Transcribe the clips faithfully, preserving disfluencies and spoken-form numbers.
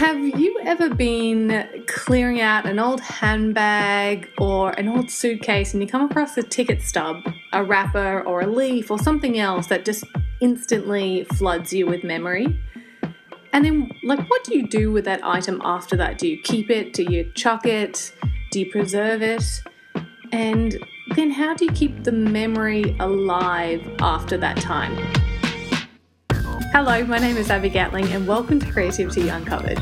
Have you ever been clearing out an old handbag or an old suitcase and you come across a ticket stub, a wrapper or a leaf or something else that just instantly floods you with memory? And then, like, what do you do with that item after that? Do you keep it? Do you chuck it? Do you preserve it? And then how do you keep the memory alive after that time? Hello, my name is Abby Gatling and welcome to Creativity Uncovered.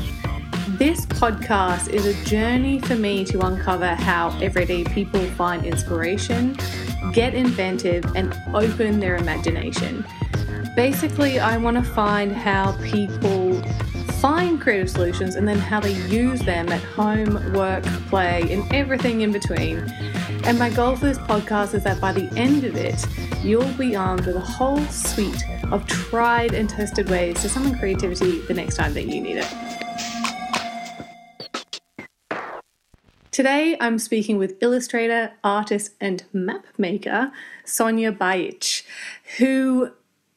This podcast is a journey for me to uncover how everyday people find inspiration, get inventive, and open their imagination. Basically, I want to find how people find creative solutions and then how they use them at home, work, play, and everything in between. And my goal for this podcast is that by the end of it, you'll be armed with a whole suite of tried and tested ways to summon creativity the next time that you need it. Today, I'm speaking with illustrator, artist, and map maker, Sonja Bajic, who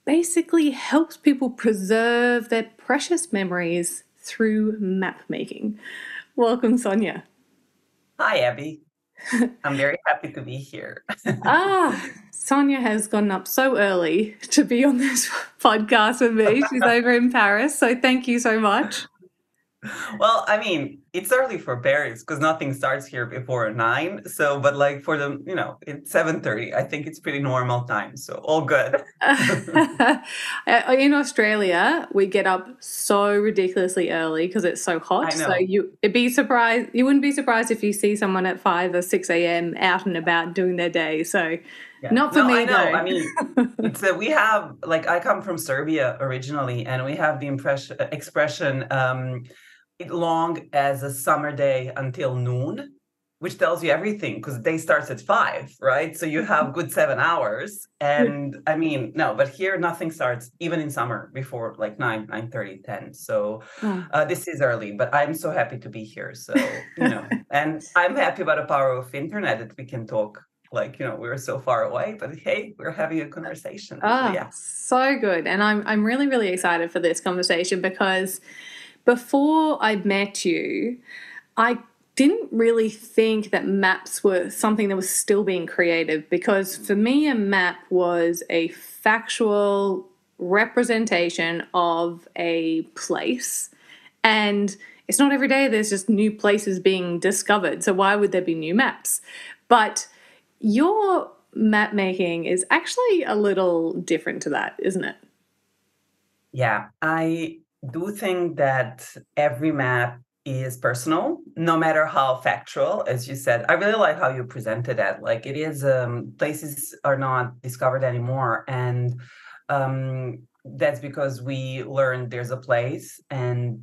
basically helps people preserve their precious memories through map making. Welcome, Sonja. Hi, Abby. I'm very happy to be here. ah, Sonja has gotten up so early to be on this podcast with me. She's over in Paris, so thank you so much. Well, I mean, it's early for Paris because nothing starts here before nine. So, but like for the, you know, it's seven thirty. I think it's pretty normal time. So all good. In Australia, we get up so ridiculously early because it's so hot. So you, it'd be surprised. You wouldn't be surprised if you see someone at five or six a.m. out and about doing their day. So yeah. Not for no, me, I know. Though. I mean, it's a, we have, like, I come from Serbia originally, and we have the impression expression, um, long as a summer day until noon, which tells you everything because the day starts at five, right? So you have good seven hours. And I mean, no, but here nothing starts even in summer before like nine, nine thirty, ten. So uh, this is early, but I'm so happy to be here. So, you know, and I'm happy about the power of internet that we can talk. Like, you know, we were so far away, but hey, we're having a conversation. Oh, so, yeah. So good. And I'm I'm really, really excited for this conversation because before I met you, I didn't really think that maps were something that was still being created, because for me a map was a factual representation of a place, and it's not every day there's just new places being discovered, so why would there be new maps? But your map making is actually a little different to that, isn't it? Yeah, I... do think that every map is personal, no matter how factual, as you said. I really like how you presented that. Like, it is, um, places are not discovered anymore. And um, that's because we learned there's a place and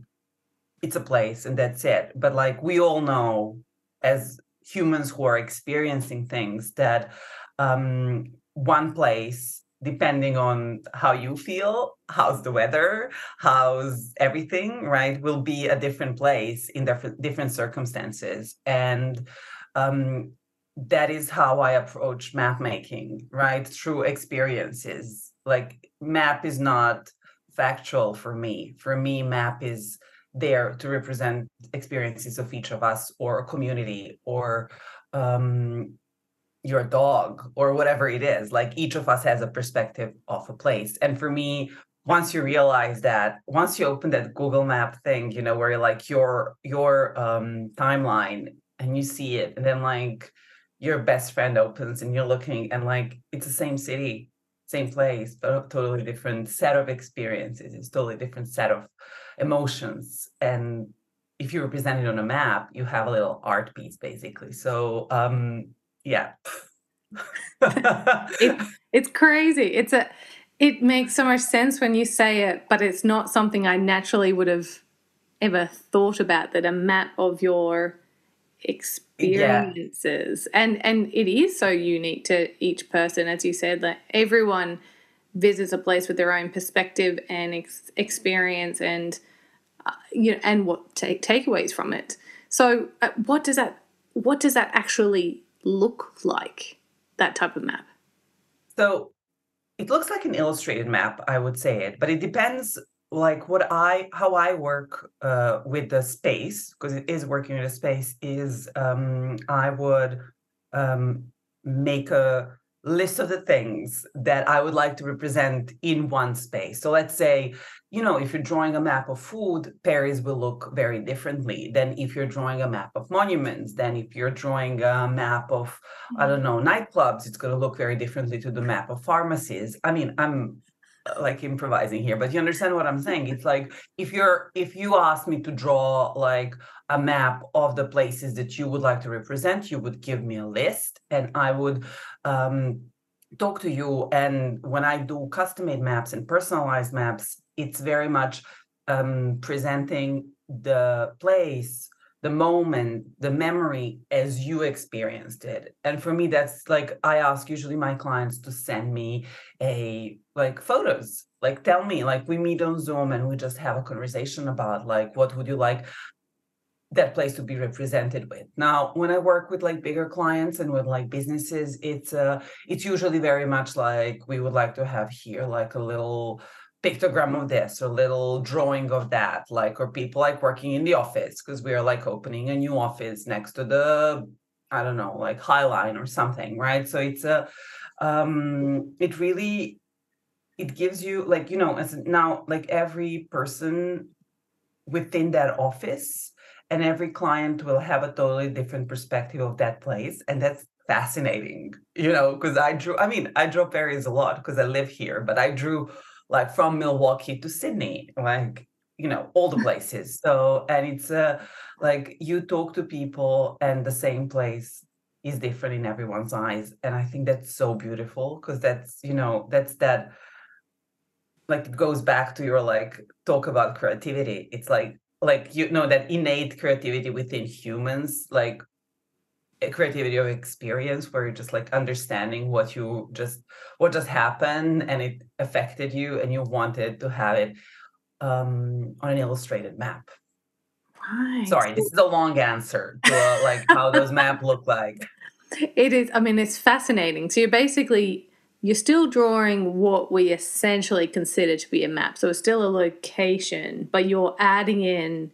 it's a place and that's it. But like, we all know as humans who are experiencing things that um, one place, depending on how you feel, how's the weather, how's everything, right, will be a different place in different circumstances. And um, that is how I approach map making, right, through experiences. Like, map is not factual for me. For me, map is there to represent experiences of each of us, or a community, or um your dog, or whatever it is. Like, each of us has a perspective of a place. And for me, once you realize that, once you open that Google Map thing, you know, where you're like your your um timeline and you see it, and then like your best friend opens and you're looking and like it's the same city, same place, but a totally different set of experiences. It's a totally different set of emotions. And if you represent it on a map, you have a little art piece, basically. So um yeah. it, it's crazy. It's a it makes so much sense when you say it, but it's not something I naturally would have ever thought about, that a map of your experiences. Yeah. And and it is so unique to each person, as you said, that everyone visits a place with their own perspective and ex- experience and uh, you know, and what take takeaways from it. So uh, what does that what does that actually look like, that type of map? So it looks like an illustrated map, I would say it, but it depends like what I, how I work uh, with the space, because it is working with a space, is um, I would um, make a list of the things that I would like to represent in one space. So let's say, you know, if you're drawing a map of food, Paris will look very differently than if you're drawing a map of monuments, than if you're drawing a map of, I don't know, nightclubs, it's going to look very differently to the map of pharmacies. I mean, I'm like improvising here, but you understand what I'm saying. It's like, if you're, if you ask me to draw like a map of the places that you would like to represent, you would give me a list and I would um, talk to you. And when I do custom-made maps and personalized maps, it's very much um, presenting the place, the moment, the memory as you experienced it. And for me, that's like, I ask usually my clients to send me a like photos, like tell me, like we meet on Zoom and we just have a conversation about like, what would you like that place to be represented with? Now, when I work with like bigger clients and with like businesses, it's uh, it's usually very much like, we would like to have here like a little pictogram of this, or little drawing of that, like, or people like working in the office because we are like opening a new office next to the, I don't know, like Highline or something, right? So it's a, um, it really, it gives you like, you know, as now like every person within that office and every client will have a totally different perspective of that place, and that's fascinating, you know, because I drew, I mean, I draw Paris a lot because I live here, but I drew like from Milwaukee to Sydney, like, you know, all the places. So, and it's uh, like you talk to people and the same place is different in everyone's eyes. And I think that's so beautiful because that's, you know, that's that, like it goes back to your like talk about creativity. It's like, like, you know, that innate creativity within humans, like a creativity of experience where you're just like understanding what you just, what just happened and it affected you and you wanted to have it um, on an illustrated map. Right. Sorry, this is a long answer to uh, like how those maps look like. It is, I mean, it's fascinating. So you're basically, you're still drawing what we essentially consider to be a map. So it's still a location, but you're adding in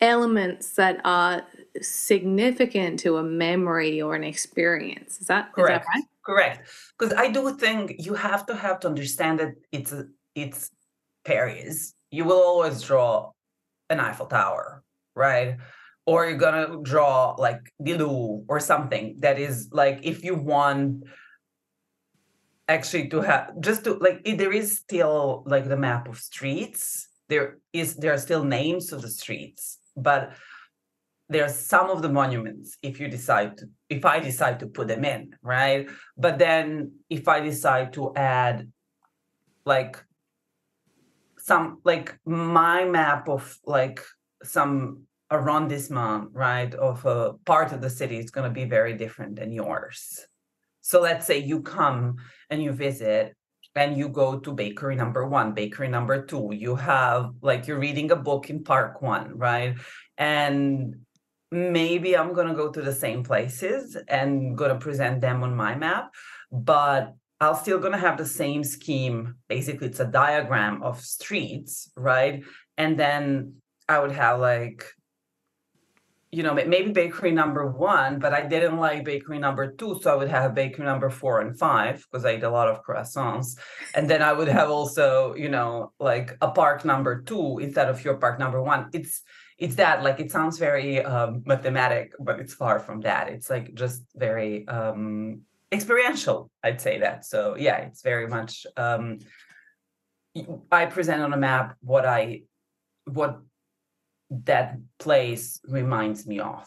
elements that are significant to a memory or an experience. Is that correct? Is that right? Correct. Because I do think you have to have to understand that it's a, it's Paris. You will always draw an Eiffel Tower, right? Or you're gonna draw like the Louvre or something that is like, if you want actually to have just to like, if there is still like the map of streets, there is there are still names of the streets, but there are some of the monuments if you decide to, if I decide to put them in, right? But then if I decide to add like some, like my map of like some arrondissement, right, of a part of the city is going to be very different than yours. So let's say you come and you visit and you go to bakery number one, bakery number two, you have like, you're reading a book in park one, right? And maybe I'm going to go to the same places and going to present them on my map, but I'll still going to have the same scheme. Basically, it's a diagram of streets, right? And then I would have like, you know, maybe bakery number one, but I didn't like bakery number two. So I would have bakery number four and five because I eat a lot of croissants. And then I would have also, you know, like a park number two instead of your park number one. It's it's that, like, it sounds very um, mathematic, but it's far from that. It's like just very um, experiential, I'd say that. So yeah, it's very much, um, I present on a map what I, what, that place reminds me of.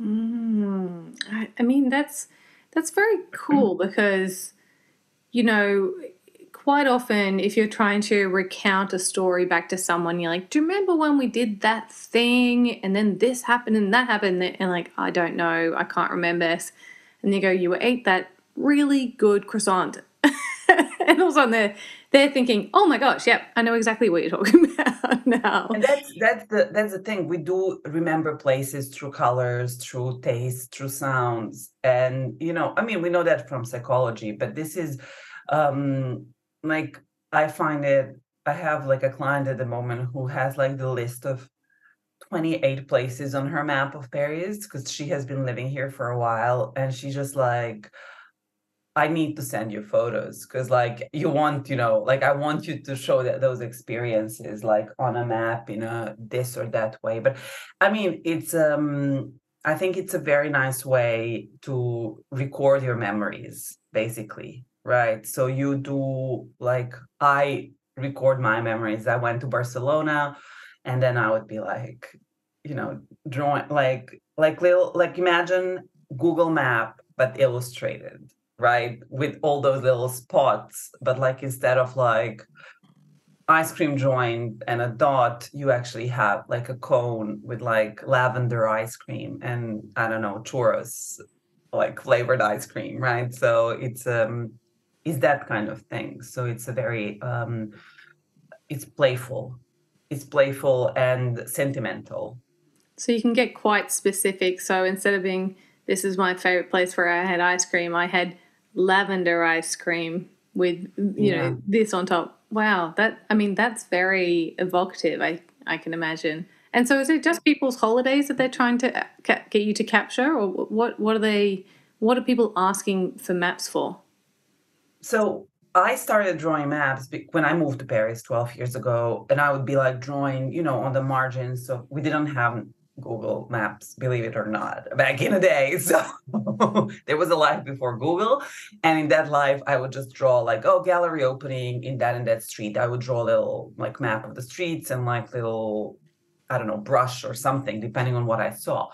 Mm, I, I mean, that's that's very cool because, you know, quite often if you're trying to recount a story back to someone, you're like, do you remember when we did that thing and then this happened and that happened? And like, I don't know, I can't remember this. And they go, you ate that really good croissant. And all of a sudden they're, they're thinking, oh my gosh, yep, I know exactly what you're talking about now. And that's that's the that's the thing. We do remember places through colors, through taste, through sounds. And, you know, I mean, we know that from psychology, but this is um, like, I find it I have like a client at the moment who has like the list of twenty-eight places on her map of Paris, because she has been living here for a while, and she's just like, I need to send you photos because like you want, you know, like I want you to show that those experiences like on a map in a this or that way. But I mean, it's, um, I think it's a very nice way to record your memories, basically, right? So you do like, I record my memories. I went to Barcelona and then I would be like, you know, drawing like, like little, like imagine Google Map, but illustrated, right? With all those little spots, but like instead of like ice cream joint and a dot, you actually have like a cone with like lavender ice cream and I don't know, churros, like flavored ice cream, right? So it's um it's that kind of thing. So it's a very um it's playful. It's playful and sentimental. So you can get quite specific. So instead of being this is my favorite place where I had ice cream, I had lavender ice cream with, you yeah. know, this on top. Wow. That, I mean, that's very evocative. I, I can imagine. And so is it just people's holidays that they're trying to ca- get you to capture, or what, what are they, what are people asking for maps for? So I started drawing maps when I moved to Paris twelve years ago, and I would be like drawing, you know, on the margins. So we didn't have Google Maps, believe it or not, back in the day. So there was a life before Google. And in that life, I would just draw like, oh, gallery opening in that and that street. I would draw a little like map of the streets and like little, I don't know, brush or something, depending on what I saw.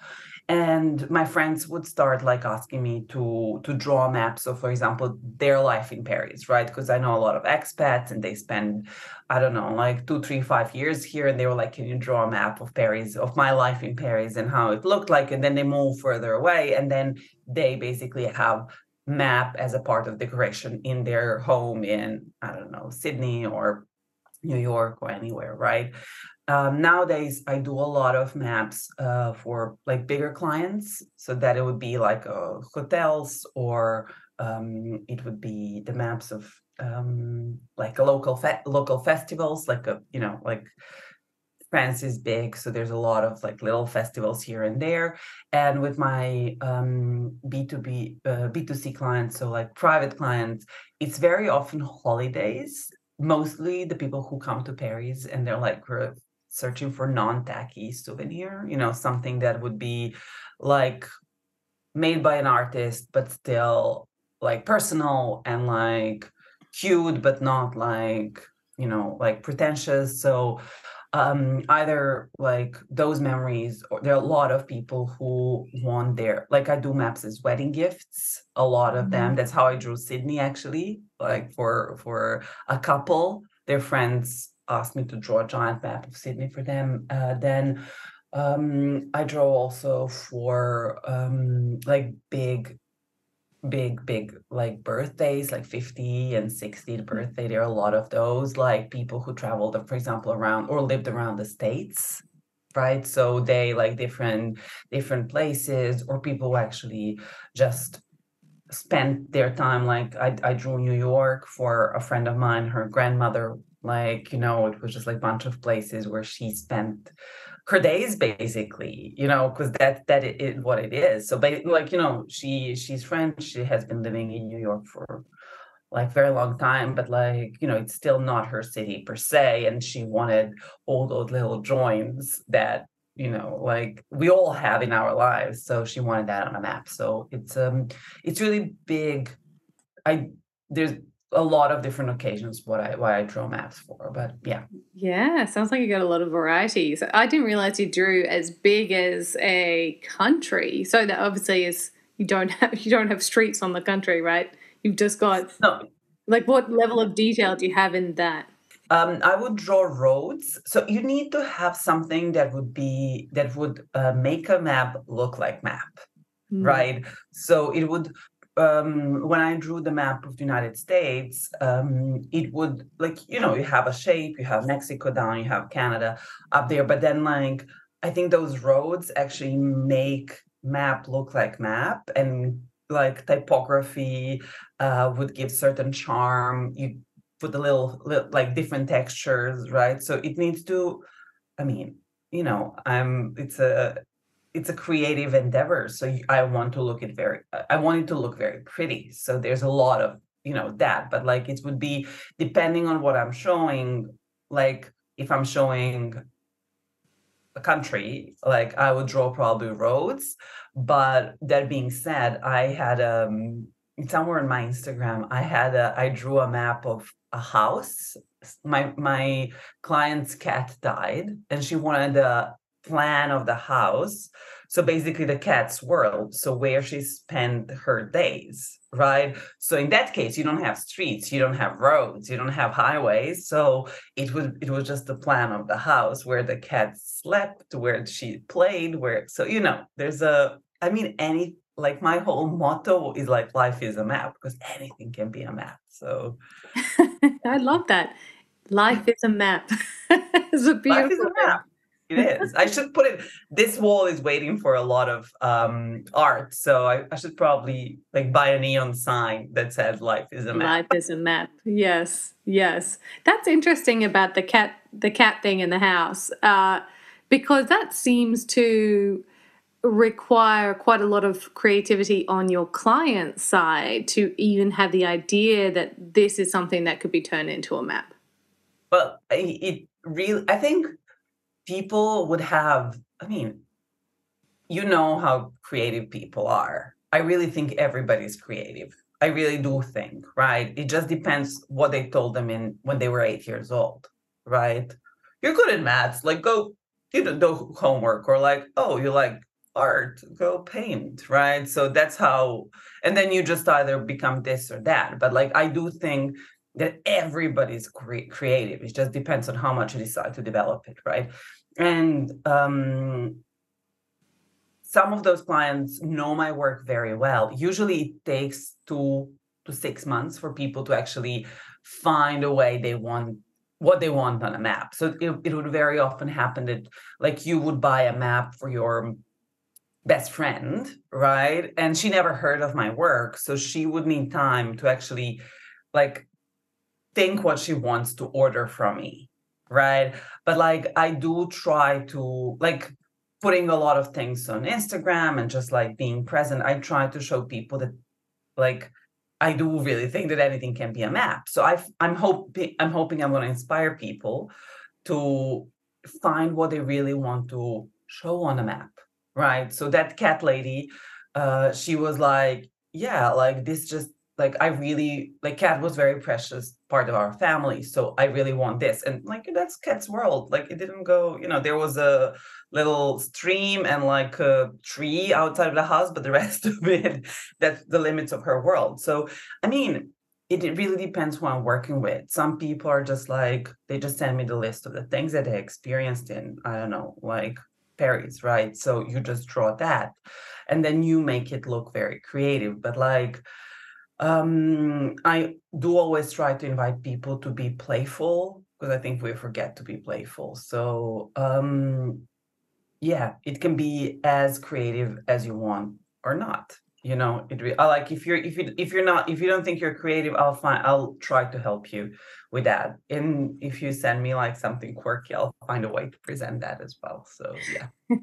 And my friends would start like asking me to, to draw maps of, for example, their life in Paris, right? Because I know a lot of expats and they spend, I don't know, like two, three, five years here. And they were like, can you draw a map of Paris, of my life in Paris and how it looked like? And then they move further away. And then they basically have map as a part of decoration in their home in, I don't know, Sydney or New York or anywhere, right? Um, nowadays, I do a lot of maps uh, for like bigger clients, so that it would be like uh, hotels, or um, it would be the maps of um, like a local fe- local festivals, like a you know like France is big, so there's a lot of like little festivals here and there. And with my um, B two B uh, B two C clients, so like private clients, it's very often holidays. Mostly the people who come to Paris and they're like we're searching for non-tacky souvenir, you know, something that would be like made by an artist, but still like personal and like cute, but not like, you know, like pretentious. So um, either like those memories, or there are a lot of people who want their, like I do maps as wedding gifts, a lot of them. That's how I drew Sydney actually, like for, for a couple, their friends asked me to draw a giant map of Sydney for them. Uh, then um, I draw also for um, like big, big, big like birthdays, like fifty and sixty birthday. There are a lot of those, like people who traveled, for example, around or lived around the States, right? So they like different, different places, or people who actually just spent their time. Like I, I drew New York for a friend of mine, her grandmother, like, you know, it was just like a bunch of places where she spent her days basically, you know, because that that is what it is. So but like, you know, she she's French, she has been living in New York for like very long time, but like, you know, it's still not her city per se. And she wanted all those little drawings that, you know, like we all have in our lives. So she wanted that on a map. So it's um it's really big. I there's a lot of different occasions what I why I draw maps for, but yeah. Yeah, sounds like you got a lot of variety. So I didn't realize you drew as big as a country. So that obviously is you don't have you don't have streets on the country, right? You've just got no. Like what level of detail do you have in that? Um, I would draw roads. So you need to have something that would be that would uh, make a map look like map, mm. right? So it would. Um, when I drew the map of the United States, um, it would like you know you have a shape, you have Mexico down, you have Canada up there, but then like I think those roads actually make map look like map, and like typography uh, would give certain charm. You for the little, little like different textures, right? So it needs to, I mean, you know, I'm it's a it's a creative endeavor. So I want to look at very I want it to look very pretty. So there's a lot of, you know, that, but like it would be depending on what I'm showing, like if I'm showing a country, like I would draw probably roads. But that being said, I had um somewhere in my Instagram, I had a I drew a map of a house. My my client's cat died, and she wanted a plan of the house. So basically the cat's world, so where she spent her days, right? So in that case, you don't have streets, you don't have roads, you don't have highways. So it was it was just the plan of the house, where the cat slept, where she played, where, so, you know, there's a, I mean, any, like my whole motto is like life is a map, because anything can be a map. So I love that. Life is a map. It's a beautiful life is a map. It is. I should put it, this wall is waiting for a lot of um, art. So I, I should probably like buy a neon sign that says life is a map. Life is a map. Yes. Yes. That's interesting about the cat, the cat thing in the house, uh, because that seems to require quite a lot of creativity on your client's side to even have the idea that this is something that could be turned into a map. Well, it really, I think, people would have, I mean, you know how creative people are. I really think everybody's creative. I really do think, right? It just depends what they told them in when they were eight years old, right? You're good at maths, like go, you know, do homework, or like, oh, you like art, go paint, right? So that's how, and then you just either become this or that. But like, I do think that everybody's cre- creative. It just depends on how much you decide to develop it, right? And um, some of those clients know my work very well. Usually it takes two to six months for people to actually find a way they want, what they want on a map. So it, it would very often happen that like you would buy a map for your best friend, right? And she never heard of my work. So she would need time to actually like, think what she wants to order from me, right? But like I do try to like putting a lot of things on Instagram and just like being present. I try to show people that like I do really think that anything can be a map. So I I'm hoping I'm hoping I'm going to inspire people to find what they really want to show on a map, right? So that cat lady, uh, she was like, yeah, like this just. Like, I really, like, cat was very precious part of our family, so I really want this. And, like, that's cat's world. Like, it didn't go, you know, there was a little stream and, like, a tree outside of the house, but the rest of it, that's the limits of her world. So, I mean, it, it really depends who I'm working with. Some people are just, like, they just send me the list of the things that they experienced in, I don't know, like, Paris, right? So you just draw that, and then you make it look very creative. But, like... Um, I do always try to invite people to be playful, because I think we forget to be playful. So, um, yeah, it can be as creative as you want or not. You know, it re- I like if you're if you if you're not if you don't think you're creative, I'll find I'll try to help you with that. And if you send me like something quirky, I'll find a way to present that as well. So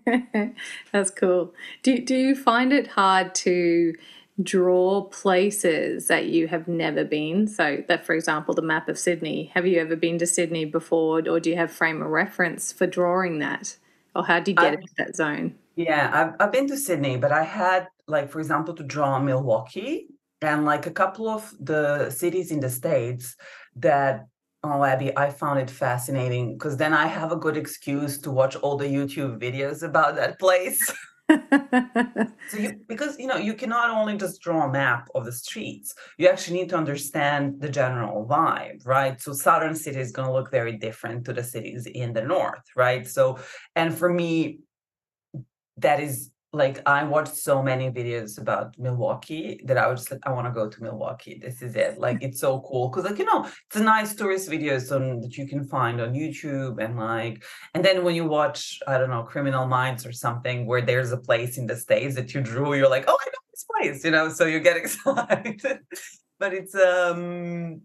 yeah, that's cool. Do do you find it hard to draw places that you have never been? So that, for example, the map of Sydney, have you ever been to Sydney before, or do you have frame of reference for drawing that, or how do you get I, into that zone? Yeah, I've, I've been to Sydney, but I had like, for example, to draw Milwaukee and like a couple of the cities in the States that, oh, Abby, I found it fascinating, because then I have a good excuse to watch all the YouTube videos about that place. So you, because, you know, you cannot only just draw a map of the streets, you actually need to understand the general vibe, right? So southern city is going to look very different to the cities in the north, right? So, and for me, that is like, I watched so many videos about Milwaukee that I was just like, I want to go to Milwaukee. This is it. Like, it's so cool. Cause like, you know, it's a nice tourist videos on, that you can find on YouTube. And like, and then when you watch, I don't know, Criminal Minds or something, where there's a place in the States that you drew, you're like, oh, I know this place, you know? So you get excited, but it's, um,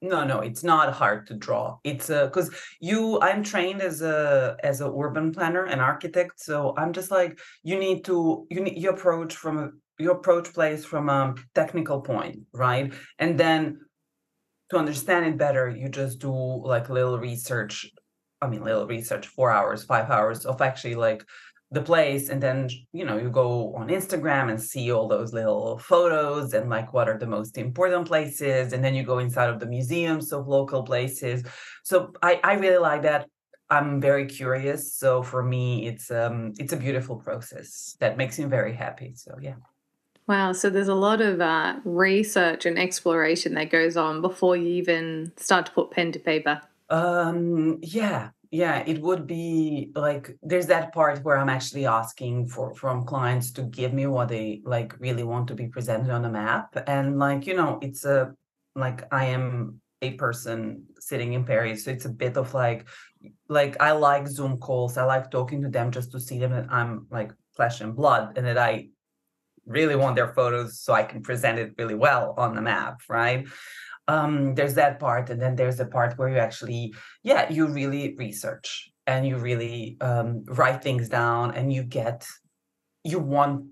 No, no, it's not hard to draw. It's because uh, you, I'm trained as a as an urban planner, an architect. So I'm just like, you need to, you need you approach from a, you approach place from a technical point, right? And then to understand it better, you just do like little research. I mean, little research, four hours, five hours of actually like the place. And then, you know, you go on Instagram and see all those little photos and like what are the most important places. And then you go inside of the museums of local places. So I, I really like that. I'm very curious. So for me, it's um it's a beautiful process that makes me very happy. So, yeah. Wow. So there's a lot of uh, research and exploration that goes on before you even start to put pen to paper. Um, yeah. Yeah, it would be like there's that part where I'm actually asking for from clients to give me what they like really want to be presented on a map. And like, you know, it's a like I am a person sitting in Paris. So it's a bit of like like I like Zoom calls. I like talking to them just to see them. And I'm like flesh and blood and that I really want their photos so I can present it really well on the map. Right. Um, there's that part. And then there's the part where you actually, yeah, you really research and you really um, write things down and you get, you want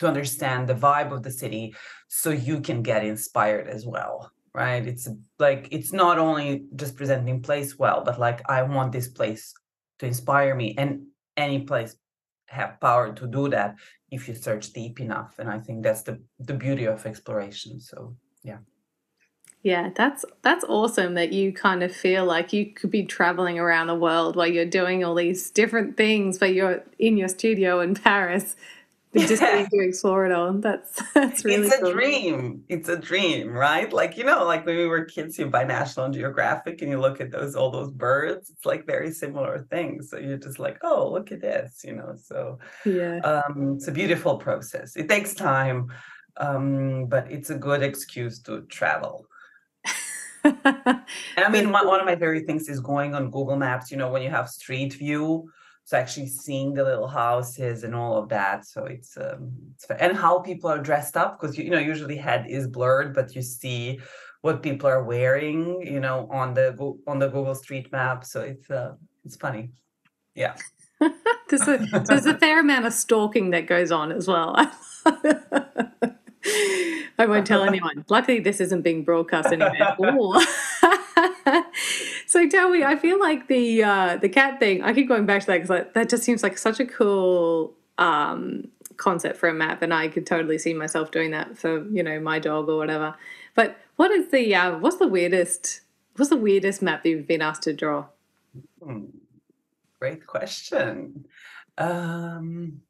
to understand the vibe of the city so you can get inspired as well, right? It's like, it's not only just presenting place well, but like, I want this place to inspire me, and any place have power to do that if you search deep enough. And I think that's the, the beauty of exploration. So, yeah. Yeah, that's that's awesome that you kind of feel like you could be traveling around the world while you're doing all these different things, but you're in your studio in Paris, yeah. Just getting to explore it all. That's that's really it's a cool. dream. It's a dream, right? Like, you know, like when we were kids, you buy National Geographic and you look at those all those birds. It's like very similar things. So you're just like, oh, look at this, you know. So yeah, um, it's a beautiful process. It takes time, um, but it's a good excuse to travel. And I mean, my, one of my favorite things is going on Google Maps, you know, when you have street view. So actually seeing the little houses and all of that. So it's, um, it's fun. And how people are dressed up, because, you know, usually head is blurred, but you see what people are wearing, you know, on the on the Google Street Map. So it's uh, it's funny. Yeah. there's, a, there's a fair amount of stalking that goes on as well. I won't tell anyone. Luckily, this isn't being broadcast anywhere. So tell me, I feel like the uh, the cat thing, I keep going back to that because like, that just seems like such a cool um, concept for a map, and I could totally see myself doing that for, you know, my dog or whatever. But what is the, uh, what's the weirdest, what's the weirdest map that you've been asked to draw? Hmm. Great question. Um...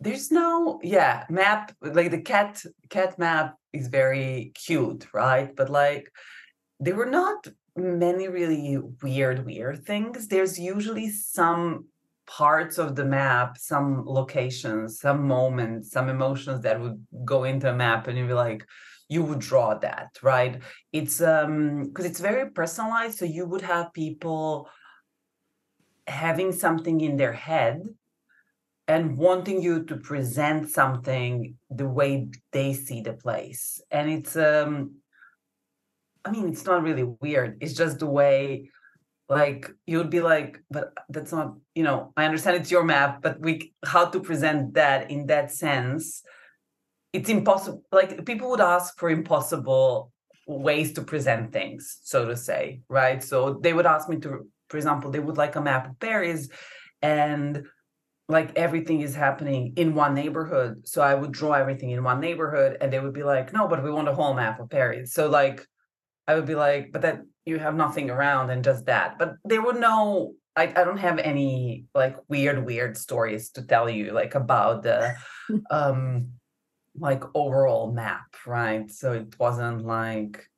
There's no, yeah, map, like the cat cat map is very cute, right? But like, there were not many really weird, weird things. There's usually some parts of the map, some locations, some moments, some emotions that would go into a map and you'd be like, you would draw that, right? It's, um, because it's very personalized. So you would have people having something in their head and wanting you to present something the way they see the place. And it's, um, I mean, it's not really weird. It's just the way, like, you would be like, but that's not, you know, I understand it's your map, but we how to present that in that sense, it's impossible. Like, people would ask for impossible ways to present things, so to say, right? So they would ask me to, for example, they would like a map of Paris and like everything is happening in one neighborhood. So I would draw everything in one neighborhood and they would be like, no, but we want a whole map of Paris. So like, I would be like, but that you have nothing around and just that, but there were no, I, I don't have any like weird, weird stories to tell you like about the, um, like overall map. Right. So it wasn't like,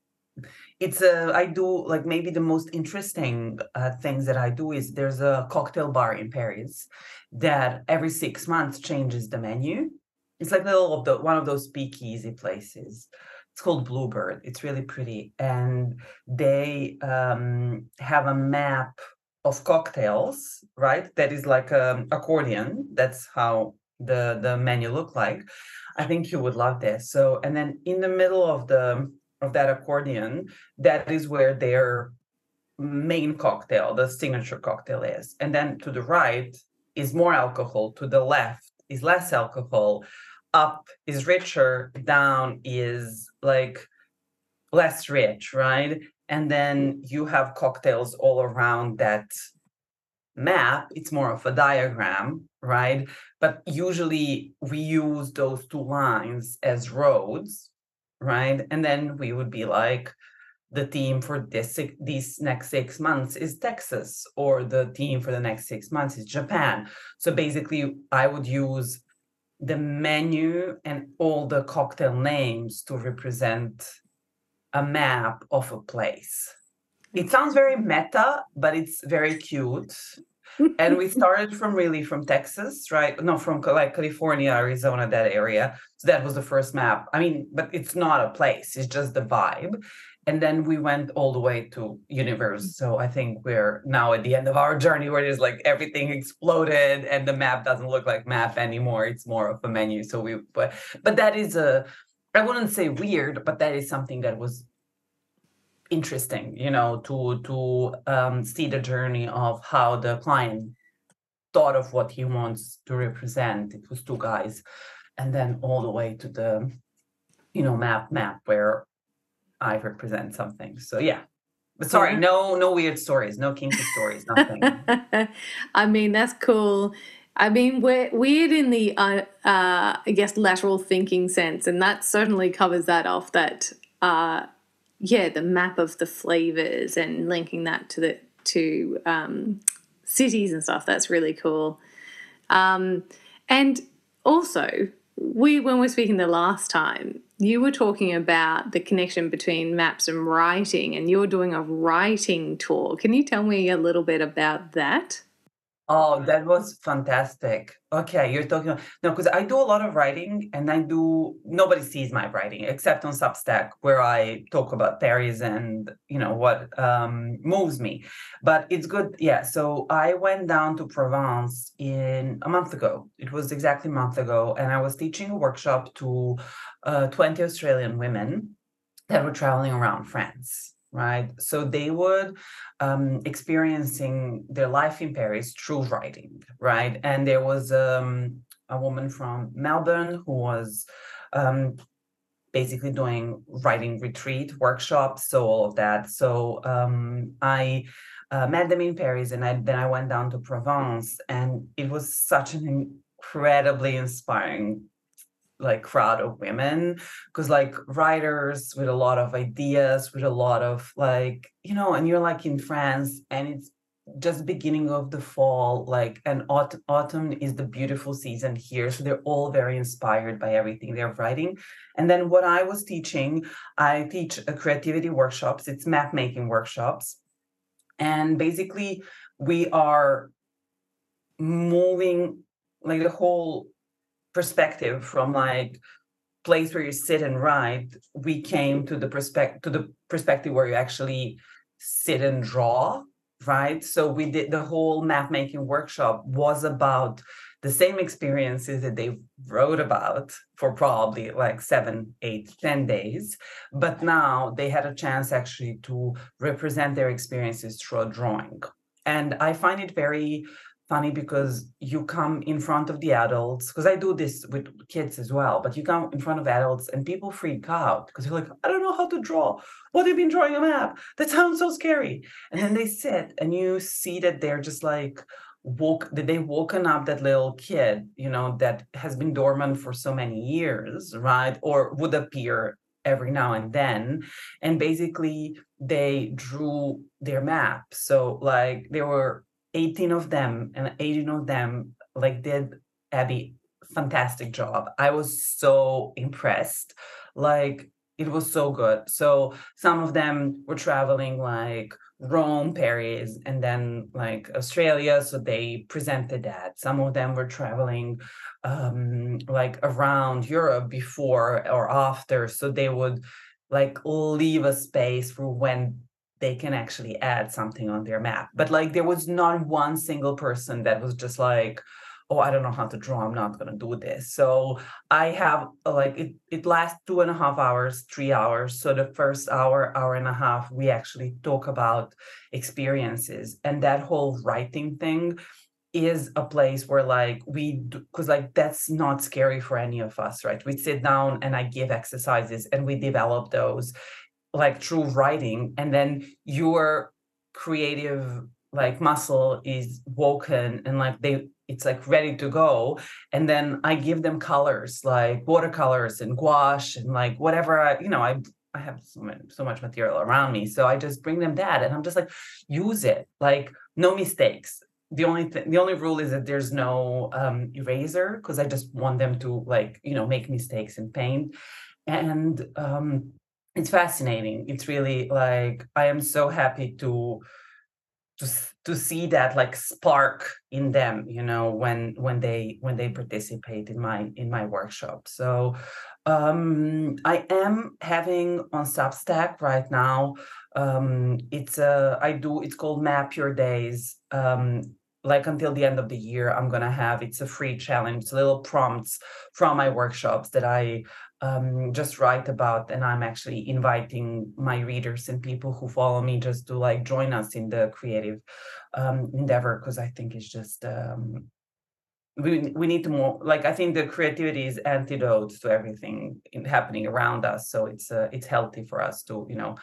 it's a, I do like maybe the most interesting uh, things that I do is there's a cocktail bar in Paris that every six months changes the menu. It's like little of the, one of those speakeasy places. It's called Bluebird. It's really pretty. And they um, have a map of cocktails, right? That is like an accordion. That's how the, the menu looked like. I think you would love this. So, and then in the middle of the of that accordion, that is where their main cocktail, the signature cocktail, is. And then to the right is more alcohol, to the left is less alcohol, up is richer, down is like less rich, right? And then you have cocktails all around that map. It's more of a diagram, right? But usually we use those two lines as roads, right? And then we would be like, the theme for this these next six months is Texas, or the theme for the next six months is Japan. So basically I would use the menu and all the cocktail names to represent a map of a place. It sounds very meta, but it's very cute. And we started from really from Texas, right? No, from like California, Arizona, that area. So that was the first map. I mean, but it's not a place, it's just the vibe. And then we went all the way to universe. So I think we're now at the end of our journey where there's like everything exploded and the map doesn't look like map anymore. It's more of a menu. So we, but, but that is a, I wouldn't say weird, but that is something that was interesting, you know, to, to um, see the journey of how the client thought of what he wants to represent. It was two guys. And then all the way to the, you know, map map where I represent something. So yeah, but sorry, yeah. no, no weird stories, no kinky stories, nothing. I mean, that's cool. I mean, we're weird in the, uh, uh, I guess, lateral thinking sense, and that certainly covers that off. That, uh, yeah, the map of the flavors and linking that to the to um, cities and stuff. That's really cool. Um, and also, we when we were speaking the last time, you were talking about the connection between maps and writing, and you're doing a writing tour. Can you tell me a little bit about that? Oh, that was fantastic. Okay, you're talking about, no, because I do a lot of writing, and I do, nobody sees my writing except on Substack, where I talk about theories and, you know, what um, moves me. But it's good. Yeah, so I went down to Provence in a month ago. It was exactly a month ago, and I was teaching a workshop to uh, twenty Australian women that were traveling around France. Right. So they would um, experiencing their life in Paris through writing. Right. And there was um, a woman from Melbourne who was um, basically doing writing retreat workshops. So all of that. So um, I uh, met them in Paris, and I, then I went down to Provence, and it was such an incredibly inspiring like crowd of women, because like writers with a lot of ideas, with a lot of like, you know, and you're like in France and it's just beginning of the fall, like, and aut- autumn is the beautiful season here. So they're all very inspired by everything they're writing. And then what I was teaching, I teach a creativity workshops, it's map making workshops. And basically we are moving like the whole perspective from like place where you sit and write, we came to the perspective to the perspective where you actually sit and draw, right? So we did the whole map making workshop was about the same experiences that they wrote about for probably like seven, eight, ten days. But now they had a chance actually to represent their experiences through a drawing. And I find it very funny because you come in front of the adults, because I do this with kids as well, but you come in front of adults and people freak out because they're like, I don't know how to draw. What have you been drawing a map? That sounds so scary. And then they sit and you see that they're just like, woke, that they woken up that little kid, you know, that has been dormant for so many years, right? Or would appear every now and then. And basically they drew their map. So like there were eighteen of them, and eighteen of them like did Abby fantastic job. I was so impressed. Like it was so good. So some of them were traveling like Rome, Paris, and then like Australia. So they presented that. Some of them were traveling um, like around Europe before or after. So they would like leave a space for when they can actually add something on their map. But like there was not one single person that was just like, oh, I don't know how to draw, I'm not going to do this. So I have like, it, it lasts two and a half hours, three hours. So the first hour, hour and a half, we actually talk about experiences. And that whole writing thing is a place where like we, because like that's not scary for any of us, right? We sit down and I give exercises and we develop those like through writing. And then your creative like muscle is woken and like they, it's like ready to go. And then I give them colors like watercolors and gouache and like whatever, I, you know, I I have so much, so much material around me. So I just bring them that and I'm just like, use it, like no mistakes. The only thing, the only rule is that there's no um, eraser because I just want them to like, you know, make mistakes and paint. And um, it's fascinating. It's really like, I am so happy to, to, to see that like spark in them, you know, when, when they, when they participate in my, in my workshop. So um, I am having on Substack right now, um, it's a, I do, it's called Map Your Days. Um, like until the end of the year, I'm going to have, it's a free challenge, little prompts from my workshops that I um, just write about. And I'm actually inviting my readers and people who follow me just to like join us in the creative um, endeavor. Cause I think it's just, um, we we need to more, like, I think the creativity is antidote to everything in, happening around us. So it's uh, it's healthy for us to, you know,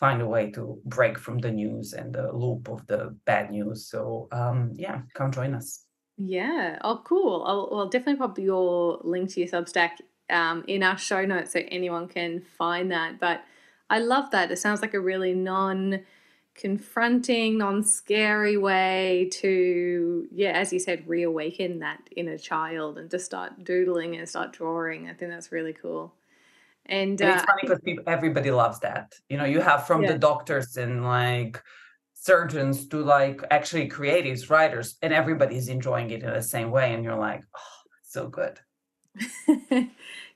find a way to break from the news and the loop of the bad news. So, um, yeah, come join us. Yeah. Oh, cool. I'll, I'll definitely pop your link to your Substack um, in our show notes so anyone can find that. But I love that. It sounds like a really non-confronting, non-scary way to, yeah, as you said, reawaken that inner child and just start doodling and start drawing. I think that's really cool. And, uh, and it's funny because people, everybody loves that. You know, you have from yeah. the doctors and like surgeons to like actually creatives, writers, and everybody's enjoying it in the same way. And you're like, oh, it's so good.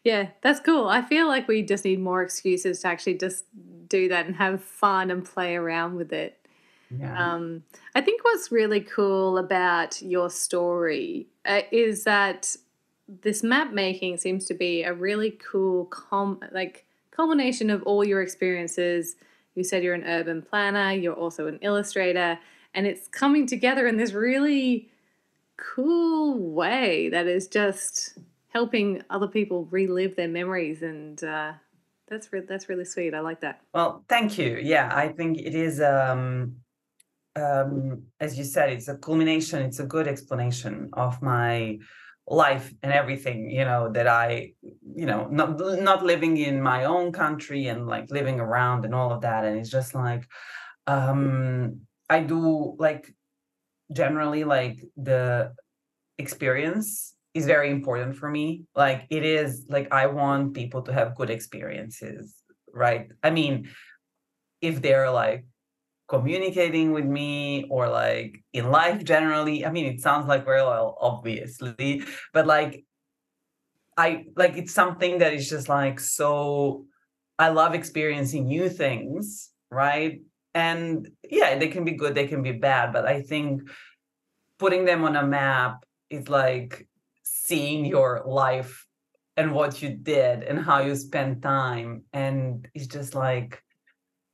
Yeah, that's cool. I feel like we just need more excuses to actually just do that and have fun and play around with it. Yeah. Um, I think what's really cool about your story uh, is that this map making seems to be a really cool com like culmination of all your experiences. You said you're an urban planner, you're also an illustrator, and it's coming together in this really cool way that is just helping other people relive their memories. And uh, that's, re that's really sweet. I like that. Well, thank you. Yeah, I think it is, um, um, as you said, it's a culmination. It's a good explanation of my life and everything, you know, that I, you know, not not living in my own country and like living around and all of that. And it's just like, um, I do like generally like the experience is very important for me. Like it is like, I want people to have good experiences, right? I mean, if they're like communicating with me or like in life generally, I mean, it sounds like very well, obviously, but like, I like, it's something that is just like, so I love experiencing new things. Right. And yeah, they can be good, they can be bad, but I think putting them on a map is like seeing your life and what you did and how you spend time. And it's just like,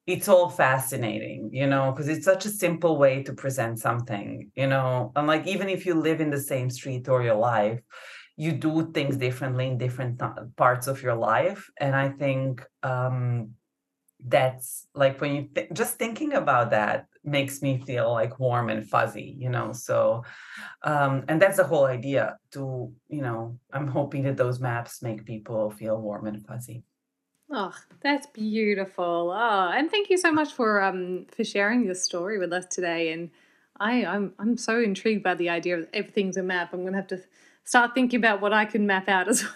it's all fascinating, you know, because it's such a simple way to present something, you know, and like, even if you live in the same street or your life, you do things differently in different parts of your life. And I think um, that's like, when you th just thinking about that makes me feel like warm and fuzzy, you know, so, um, and that's the whole idea to, you know, I'm hoping that those maps make people feel warm and fuzzy. Oh, that's beautiful. Oh, and thank you so much for um for sharing your story with us today. And I, I'm I'm so intrigued by the idea of everything's a map. I'm gonna have to start thinking about what I can map out as well.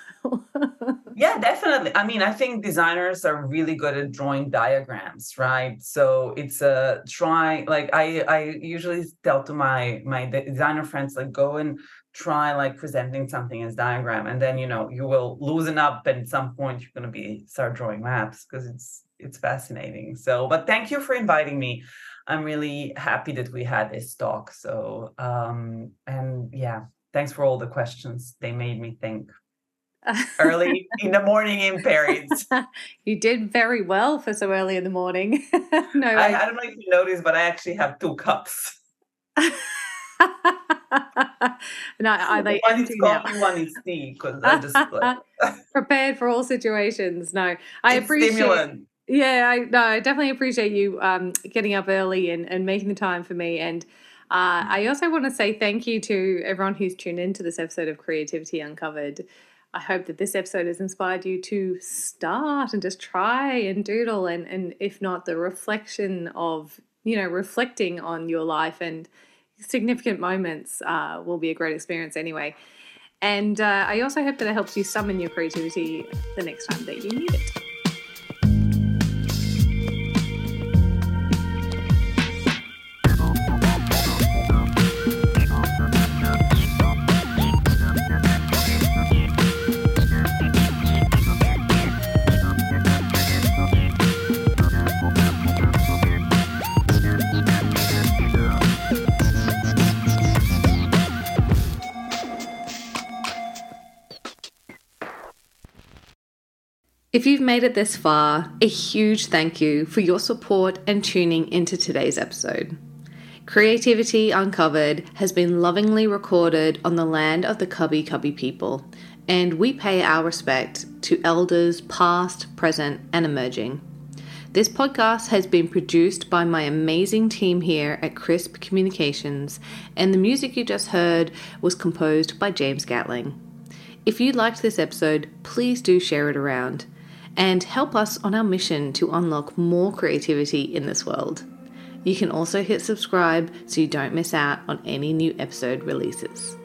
Yeah, definitely. I mean, I think designers are really good at drawing diagrams, right? So it's a try, like I I usually tell to my my designer friends, like go and try like presenting something as diagram, and then you know you will loosen up and at some point you're going to be start drawing maps because it's it's fascinating. So but thank you for inviting me. I'm really happy that we had this talk. So um and yeah, Thanks for all the questions. They made me think early in the morning in Paris. You did very well for so early in the morning. no, I, I don't know if you noticed, but I actually have two cups. No, I like one is coffee, one is tea, because I just like, prepared for all situations. No, I it's appreciate. Stimulant. Yeah, I no, I definitely appreciate you um, getting up early and, and making the time for me. And uh, I also want to say thank you to everyone who's tuned into this episode of Creativity Uncovered. I hope that this episode has inspired you to start and just try and doodle, and and if not, the reflection of you know reflecting on your life and significant moments uh, will be a great experience anyway. And uh, I also hope that it helps you summon your creativity the next time that you need it. If you've made it this far, a huge thank you for your support and tuning into today's episode. Creativity Uncovered has been lovingly recorded on the land of the Kabi Kabi people, and we pay our respect to elders past, present, and emerging. This podcast has been produced by my amazing team here at Crisp Communications, and the music you just heard was composed by James Gatling. If you liked this episode, please do share it around and help us on our mission to unlock more creativity in this world. You can also hit subscribe so you don't miss out on any new episode releases.